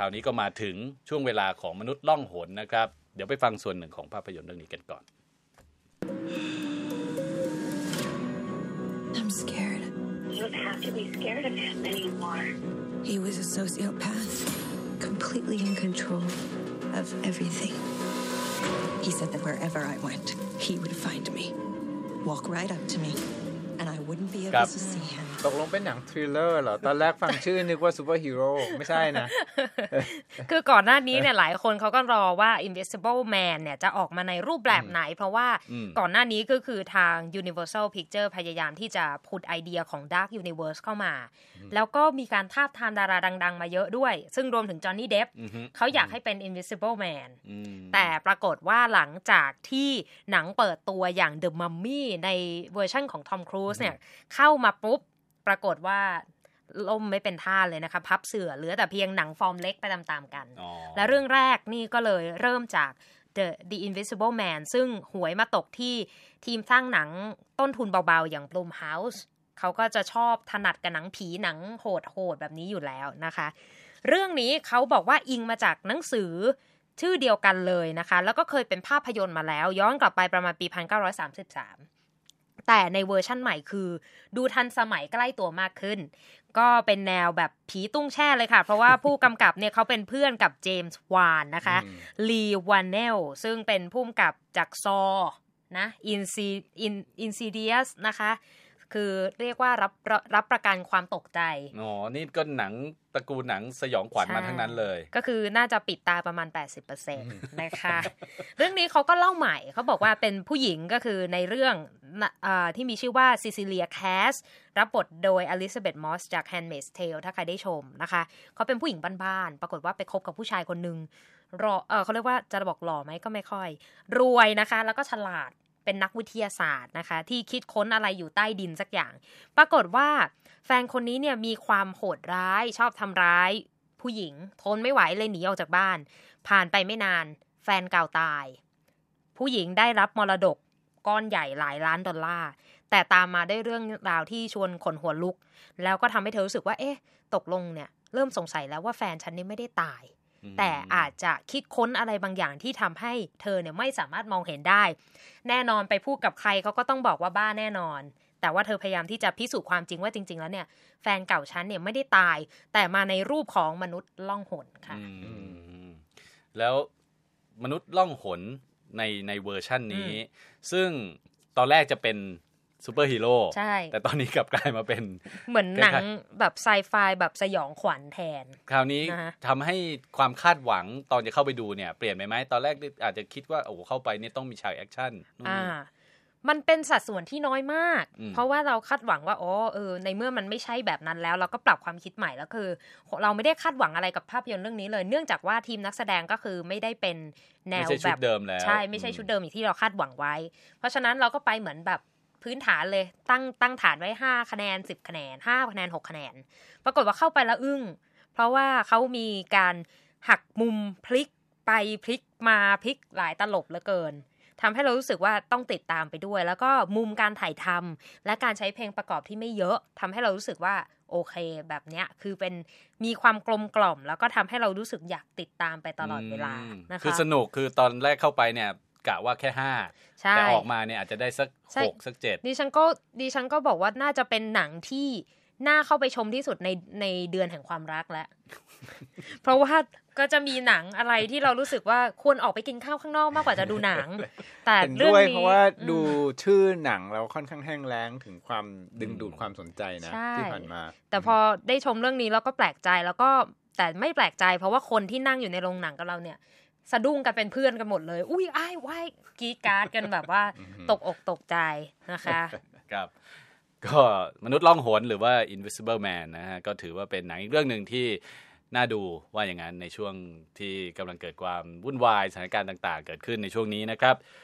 คราวนี้ก็มาถึงช่วงเวลาของมนุษย์ล่องหนนะครับเดี๋ยวไปฟังส่วนหนึ่งของภาพยนตร์เรื่องนี้กันก่อน I'm scared. You don't have to be scared of him anymore. He was a sociopath, completely in control of everything. He said that wherever I went, he would find me, walk right up to me.ครับตกลงเป็นหนังทริลเลอร์เหรอตอนแรกฟังชื่อนึกว่าซูเปอร์ฮีโร่ไม่ใช่นะคือก่อนหน้านี้เนี่ยหลายคนเขาก็รอว่า Invisible Man เนี่ยจะออกมาในรูปแบบไหนเพราะว่าก่อนหน้านี้ก็คือทาง Universal Picture พยายามที่จะผุดไอเดียของ Dark Universe เข้ามาแล้วก็มีการทาบทามดาราดังๆมาเยอะด้วยซึ่งรวมถึงจอห์นนี่เดปเขาอยากให้เป็น Invisible Man แต่ปรากฏว่าหลังจากที่หนังเปิดตัวอย่าง The Mummy ในเวอร์ชั่นของทอมครูซเนี่ยเข้ามาปุ๊บปรากฏว่าล่มไม่เป็นท่าเลยนะคะพับเสือเหลือแต่เพียงหนังฟอร์มเล็กไปตามๆกันและเรื่องแรกนี่ก็เลยเริ่มจาก The Invisible Man ซึ่งหวยมาตกที่ทีมสร้างหนังต้นทุนเบาๆอย่าง Blumhouse เขาก็จะชอบถนัดกับหนังผีหนังโหดๆแบบนี้อยู่แล้วนะคะเรื่องนี้เขาบอกว่าอิงมาจากหนังสือชื่อเดียวกันเลยนะคะแล้วก็เคยเป็นภาพยนตร์มาแล้วย้อนกลับไปประมาณปี1933แต่ในเวอร์ชั่นใหม่คือดูทันสมัยใกล้ตัวมากขึ้นก็เป็นแนวแบบผีตุ้งแช่เลยค่ะเพราะว่าผู้กำกับเนี่ยเขาเป็นเพื่อนกับเจมส์วานนะคะลีวานเนลซึ่งเป็นผู้กำกับจากซอนะอินซีเดียสนะคะคือเรียกว่ารับประกันความตกใจอ๋อนี่ก็หนังตระกูลหนังสยองขวัญมาทั้งนั้นเลยก็คือน่าจะปิดตาประมาณ 80% นะคะเรื่องนี้เขาก็เล่าใหม่เขาบอกว่าเป็นผู้หญิงก็คือในเรื่องที่มีชื่อว่าซิซิเลียแคสรับบทโดยอลิซาเบธมอสจาก Handmaid's Tale ถ้าใครได้ชมนะคะเขาเป็นผู้หญิงบ้านๆปรากฏว่าไปคบกับผู้ชายคนนึงรอเขาเรียกว่าจะบอกหล่อไหมก็ไม่ค่อยรวยนะคะแล้วก็ฉลาดเป็นนักวิทยาศาสตร์นะคะที่คิดค้นอะไรอยู่ใต้ดินสักอย่างปรากฏว่าแฟนคนนี้เนี่ยมีความโหดร้ายชอบทำร้ายผู้หญิงทนไม่ไหวเลยหนีออกจากบ้านผ่านไปไม่นานแฟนเก่าตายผู้หญิงได้รับมรดกก้อนใหญ่หลายล้านดอลลาร์แต่ตามมาด้วยเรื่องราวที่ชวนขนหัวลุกแล้วก็ทำให้เธอรู้สึกว่าเอ๊ะตกลงเนี่ยเริ่มสงสัยแล้วว่าแฟนฉันนี่ไม่ได้ตายแต่อาจจะคิดค้นอะไรบางอย่างที่ทำให้เธอเนี่ยไม่สามารถมองเห็นได้แน่นอนไปพูดกับใครเขาก็ต้องบอกว่าบ้าแน่นอนแต่ว่าเธอพยายามที่จะพิสูจน์ความจริงว่าจริงๆแล้วเนี่ยแฟนเก่าฉันเนี่ยไม่ได้ตายแต่มาในรูปของมนุษย์ล่องหนค่ะแล้วมนุษย์ล่องหนในเวอร์ชั่นนี้ซึ่งตอนแรกจะเป็นซูเปอร์ฮีโร่แต่ตอนนี้กลับกลายมาเป็นเหมือนหนังแบบไซไฟแบบสยองขวัญแทนคราวนี้ทำให้ความคาดหวังตอนจะเข้าไปดูเนี่ยเปลี่ยนไปไหมตอนแรกอาจจะคิดว่าโอ้เข้าไปนี่ต้องมีฉากแอคชั่นมันเป็นสัดส่วนที่น้อยมากเพราะว่าเราคาดหวังว่าอ๋อในเมื่อมันไม่ใช่แบบนั้นแล้วเราก็ปรับความคิดใหม่แล้วคือเราไม่ได้คาดหวังอะไรกับภาพยนตร์เรื่องนี้เลยเนื่องจากว่าทีมนักแสดงก็คือไม่ได้เป็นแนวแบบใช่ไม่ใช่ชุดเดิมอย่างที่เราคาดหวังไว้เพราะฉะนั้นเราก็ไปเหมือนแบบพื้นฐานเลยตั้งฐานไว้5คะแนน10คะแนน5คะแนน6คะแนนปรากฏว่าเข้าไปแล้วอึ้งเพราะว่าเขามีการหักมุมพลิกไปพลิกมาพลิกหลายตลบเหลือเกินทำให้เรารู้สึกว่าต้องติดตามไปด้วยแล้วก็มุมการถ่ายทำและการใช้เพลงประกอบที่ไม่เยอะทำให้เรารู้สึกว่าโอเคแบบเนี้ยคือเป็นมีความกลมกล่อมแล้วก็ทำให้เรารู้สึกอยากติดตามไปตลอดเวลานะคะคือสนุกคือตอนแรกเข้าไปเนี่ยกะว่าแค่5แต่ออกมาเนี่ยอาจจะได้สัก6สัก7ดิฉันก็บอกว่าน่าจะเป็นหนังที่น่าเข้าไปชมที่สุดในเดือนแห่งความรักแล้ว เพราะว่าก็จะมีหนังอะไรที่เรารู้สึกว่าควรออกไปกินข้าวข้างนอกมากกว่าจะดูหนัง แต่เรื่องนี้เพราะว่าดูชื่อหนังเราค่อนข้างแห้งแล้งถึงความดึงดูดความสนใจนะที่ผ่านมาแต่พอได้ชมเรื่องนี้เราก็แปลกใจแล้วก็แต่ไม่แปลกใจเพราะว่าคนที่นั่งอยู่ในโรงหนังกับเราเนี่ยสะดุ้งกันเป็นเพื่อนกันหมดเลยอุ้ยอ้ายว้ายกรี๊ดกราดกันแบบว่าตกอกตกใจนะคะครับก็มนุษย์ล่องหนหรือว่า Invisible Man นะฮะก็ถือว่าเป็นหนังอีกเรื่องนึงที่น่าดูว่าอย่างนั้นในช่วงที่กำลังเกิดความวุ่นวายสถานการณ์ต่างๆเกิดขึ้นในช่วงนี้นะครับ